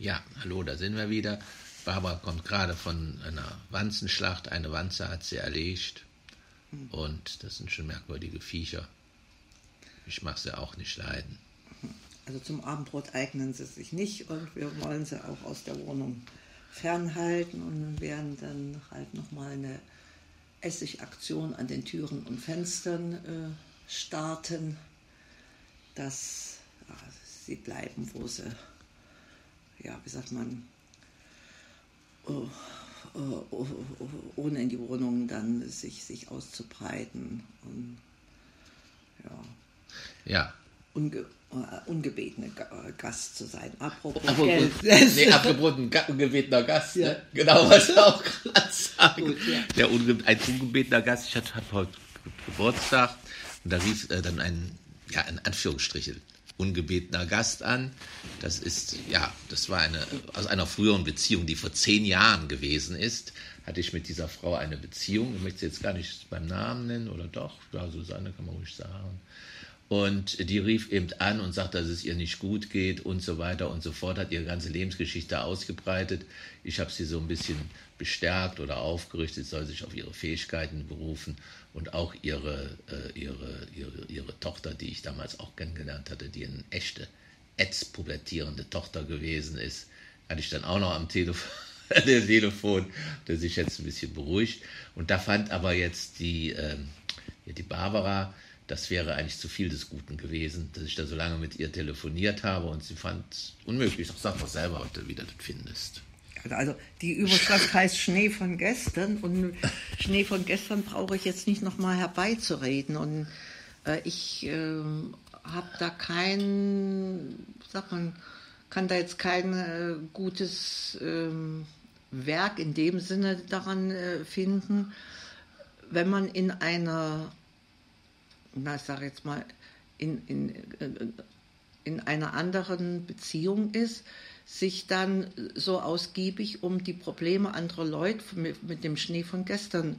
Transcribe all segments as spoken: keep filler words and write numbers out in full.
Ja, hallo, da sind wir wieder. Barbara kommt gerade von einer Wanzenschlacht. Eine Wanze hat sie erlegt. Und das sind schon merkwürdige Viecher. Ich mache sie auch nicht leiden. Also zum Abendbrot eignen sie sich nicht und wir wollen sie auch aus der Wohnung fernhalten. Und werden dann halt nochmal eine Essigaktion an den Türen und Fenstern äh, starten, dass ja, sie bleiben, wo sie, ja, wie sagt man, oh, oh, oh, oh, ohne in die Wohnung dann sich, sich auszubreiten und ja, ja. Unge, uh, ungebetene Gast zu sein. Apropos, apropos Geld. Nee, apropos ungebetener Gast, ja. Ne? Genau, was wir auch gerade sagen. Gut, ja. Der unge, ein ungebetener Gast, ich hatte heute Geburtstag und da rief äh, dann ein, ja, in Anführungsstrichen, ungebetener Gast an. Das ist, ja, das war eine, aus einer früheren Beziehung, die vor zehn Jahren gewesen ist, hatte ich mit dieser Frau eine Beziehung. Ich möchte sie jetzt gar nicht beim Namen nennen, oder doch? Ja, Susanne kann man ruhig sagen. Und die rief eben an und sagte, dass es ihr nicht gut geht und so weiter und so fort, hat ihre ganze Lebensgeschichte ausgebreitet. Ich habe sie so ein bisschen bestärkt oder aufgerichtet, soll sich auf ihre Fähigkeiten berufen und auch ihre, äh, ihre, ihre, ihre Tochter, die ich damals auch kennengelernt hatte, die eine echte, ätzpubertierende Tochter gewesen ist, hatte ich dann auch noch am Telefon. Der Telefon, der sich jetzt ein bisschen beruhigt. Und da fand aber jetzt die, äh, die Barbara, das wäre eigentlich zu viel des Guten gewesen, dass ich da so lange mit ihr telefoniert habe und sie fand unmöglich. Ich sag doch selber heute, wie du das findest. Also die Überschrift heißt Schnee von gestern und Schnee von gestern brauche ich jetzt nicht nochmal herbeizureden. Und äh, ich äh, habe da kein, sag mal, kann da jetzt kein äh, gutes äh, Werk in dem Sinne daran äh, finden, wenn man in einer, na, ich sage jetzt mal, in, in, in einer anderen Beziehung ist, sich dann so ausgiebig um die Probleme anderer Leute mit, mit dem Schnee von gestern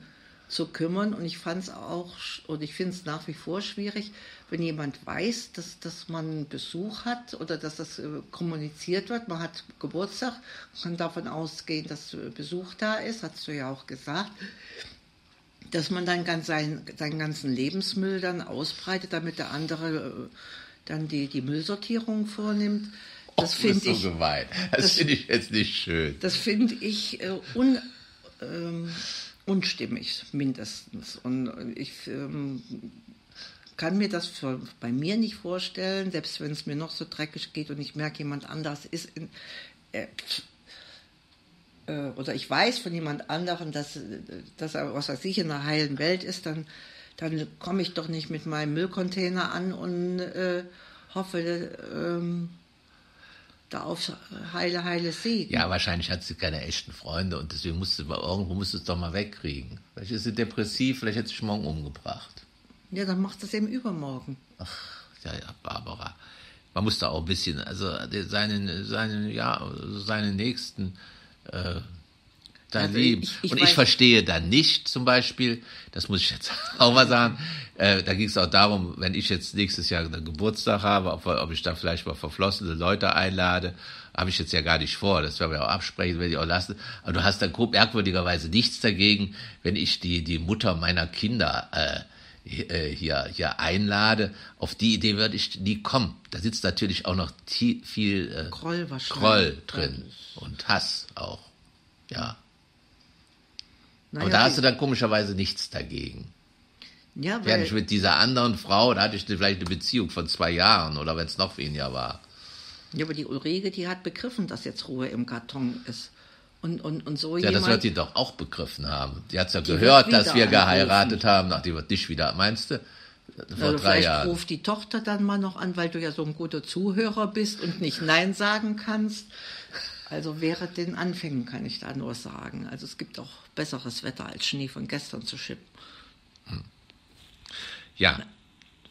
zu kümmern. Und ich fand es auch, und ich finde es nach wie vor schwierig, wenn jemand weiß, dass, dass man Besuch hat oder dass das kommuniziert wird. Man hat Geburtstag, kann davon ausgehen, dass Besuch da ist, hast du ja auch gesagt. Dass man dann ganz sein, seinen ganzen Lebensmüll dann ausbreitet, damit der andere dann die, die Müllsortierung vornimmt. Das finde ich so gemein. Das, das finde ich jetzt nicht schön. Das finde ich äh, un, ähm, unstimmig, mindestens. Und ich ähm, kann mir das für, bei mir nicht vorstellen, selbst wenn es mir noch so dreckig geht und ich merke, jemand anders ist in, äh, oder ich weiß von jemand anderem, dass, dass er, was weiß ich, in einer heilen Welt ist, dann, dann komme ich doch nicht mit meinem Müllcontainer an und äh, hoffe äh, da auf heile, heile See. Ja, wahrscheinlich hat sie keine echten Freunde und deswegen musst du irgendwo musst du es doch mal wegkriegen. Vielleicht ist sie depressiv, vielleicht hat sie sich morgen umgebracht. Ja, dann macht das eben übermorgen. Ach, ja, ja, Barbara. Man muss da auch ein bisschen, also seinen, seinen, ja, seinen Nächsten Äh, dein also Leben. Ich, ich und ich verstehe da nicht zum Beispiel, das muss ich jetzt auch mal sagen, äh, da ging es auch darum, wenn ich jetzt nächstes Jahr einen Geburtstag habe, ob, ob ich da vielleicht mal verflossene Leute einlade, habe ich jetzt ja gar nicht vor, das werden wir auch absprechen, werde ich auch lassen, aber du hast dann grob merkwürdigerweise nichts dagegen, wenn ich die, die Mutter meiner Kinder äh, Hier, hier einlade, auf die Idee würde ich nie kommen. Da sitzt natürlich auch noch t- viel äh, Groll, Groll drin und Hass auch. Ja. Naja, aber da hast du dann komischerweise nichts dagegen. Ja, weil ich mit dieser anderen Frau, da hatte ich vielleicht eine Beziehung von zwei Jahren oder wenn es noch weniger war. Ja, aber die Ulrike, die hat begriffen, dass jetzt Ruhe im Karton ist. Und, und, und so ja, jemand, das wird die doch auch begriffen haben. Die hat es ja gehört, dass wir geheiratet anrufen. haben. Ach, die wird dich wieder, meinst du? Vor also drei Jahren. Ruf die Tochter dann mal noch an, weil du ja so ein guter Zuhörer bist und nicht Nein sagen kannst. Also während den Anfängen kann ich da nur sagen. Also es gibt auch besseres Wetter als Schnee von gestern zu schippen. Hm. Ja. Na.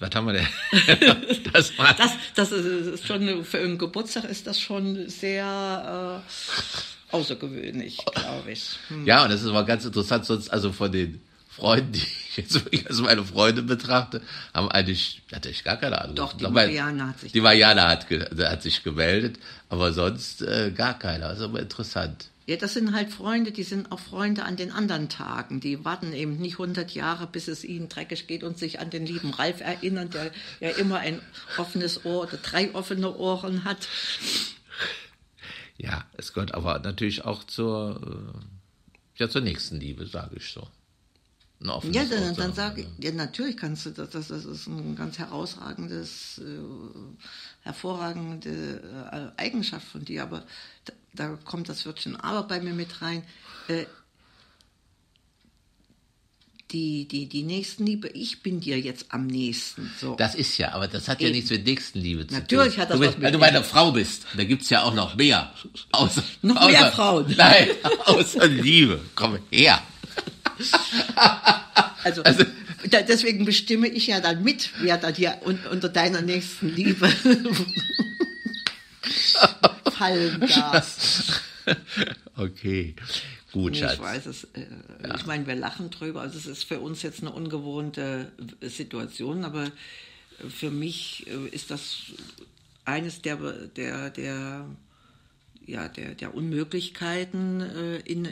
Was haben wir denn? das, das, das ist schon, für einen Geburtstag ist das schon sehr äh, außergewöhnlich, glaube ich. Hm. Ja, und das ist aber ganz interessant, sonst also von den Freunde, die ich jetzt wirklich als meine Freunde betrachte, haben eigentlich, natürlich gar keine Ahnung. Doch, die glaube, Mariana hat sich Die Mariana hat, hat sich gemeldet, aber sonst äh, gar keiner. Das ist aber interessant. Ja, das sind halt Freunde, die sind auch Freunde an den anderen Tagen. Die warten eben nicht hundert Jahre, bis es ihnen dreckig geht und sich an den lieben Ralf erinnern, der ja immer ein offenes Ohr oder drei offene Ohren hat. Ja, es gehört aber natürlich auch zur, ja, zur nächsten Liebe, sage ich so. Ja, dann, dann sage ich, ja, natürlich kannst du das, das, das ist ein ganz herausragendes, äh, hervorragende äh, Eigenschaft von dir, aber da, da kommt das Wörtchen aber bei mir mit rein. Äh, die, die, die Nächstenliebe, ich bin dir jetzt am nächsten. So. Das ist ja, aber das hat ja Eben. nichts mit Nächstenliebe zu natürlich tun. Natürlich hat das was mit Nächstenliebe. Wenn du bei einer Frau bist, da gibt es ja auch noch mehr. Außer, noch außer, mehr Frauen. Nein, außer Liebe. Komm her. Also, also da, deswegen bestimme ich ja dann mit, wer da dir un, unter deiner nächsten Liebe fallen darf. Okay, gut, Schatz. Ich weiß es. Äh, ja. Ich meine, wir lachen drüber. Also es ist für uns jetzt eine ungewohnte Situation, aber für mich ist das eines der der der ja der der Unmöglichkeiten äh, in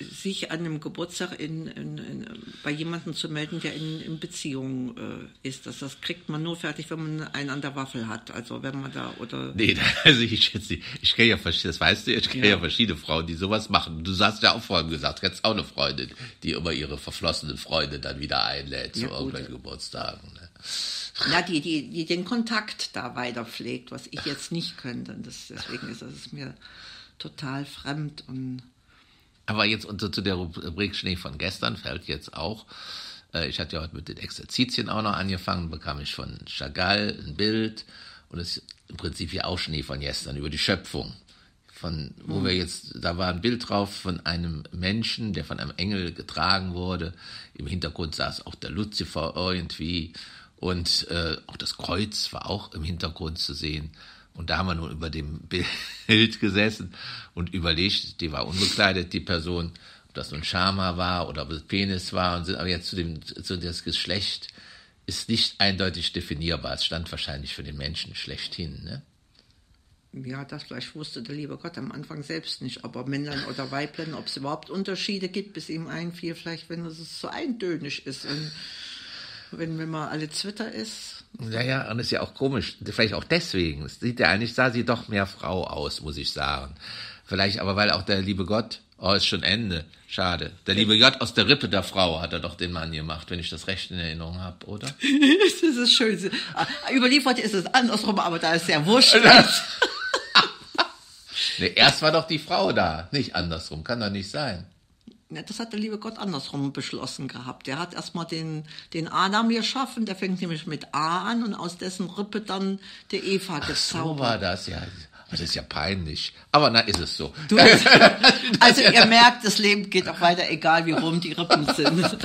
sich an einem Geburtstag in, in, in, bei jemandem zu melden, der in, in Beziehung äh, ist. Das, das kriegt man nur fertig, wenn man einen an der Waffel hat. Also wenn man da oder... Nee, also ich schätze, ich kenne ja verschiedene, das weißt du, ich kenne ja. ja verschiedene Frauen, die sowas machen. Du hast ja auch vorhin gesagt, du kennst auch eine Freundin, die immer ihre verflossenen Freunde dann wieder einlädt ja, zu irgendwelchen Geburtstagen. Ne? Na, die, die, die den Kontakt da weiter pflegt, was ich jetzt nicht könnte. Das, deswegen ist das mir total fremd und... Aber jetzt unter zu der Rubrik Schnee von gestern fällt jetzt auch, äh, ich hatte ja heute mit den Exerzitien auch noch angefangen, bekam ich von Chagall ein Bild und es ist im Prinzip ja auch Schnee von gestern über die Schöpfung. Von, wo mhm. wir jetzt, da war ein Bild drauf von einem Menschen, der von einem Engel getragen wurde. Im Hintergrund saß auch der Luzifer irgendwie und äh, auch das Kreuz war auch im Hintergrund zu sehen. Und da haben wir nun über dem Bild gesessen und überlegt, die war unbekleidet, die Person, ob das nun Schama war oder ob es Penis war. Und sind aber jetzt zu dem, zu das Geschlecht ist nicht eindeutig definierbar. Es stand wahrscheinlich für den Menschen schlechthin, ne? Ja, das vielleicht wusste der liebe Gott am Anfang selbst nicht, ob er Männlein oder Weiblein, ob es überhaupt Unterschiede gibt, bis ihm einfiel, vielleicht wenn es so eintönig ist und wenn, wenn man alle Zwitter ist. Naja, und ist ja auch komisch, vielleicht auch deswegen. Sieht ja eigentlich, sah sie doch mehr Frau aus, muss ich sagen. Vielleicht aber, weil auch der liebe Gott, oh, ist schon Ende, schade. Der liebe Gott aus der Rippe der Frau hat er doch den Mann gemacht, wenn ich das recht in Erinnerung habe, oder? Das ist schön. Überliefert ist es andersrum, aber da ist ja wurscht. Nee, erst war doch die Frau da, nicht andersrum, kann doch nicht sein. Das hat der liebe Gott andersrum beschlossen gehabt. Der hat erstmal den, den Adam geschaffen, der fängt nämlich mit A an und aus dessen Rippe dann der Eva Ach, gezaubert. So war das, ja. Das ist ja peinlich. Aber na, ist es so. Du, also ihr merkt, das Leben geht auch weiter, egal wie rum die Rippen sind.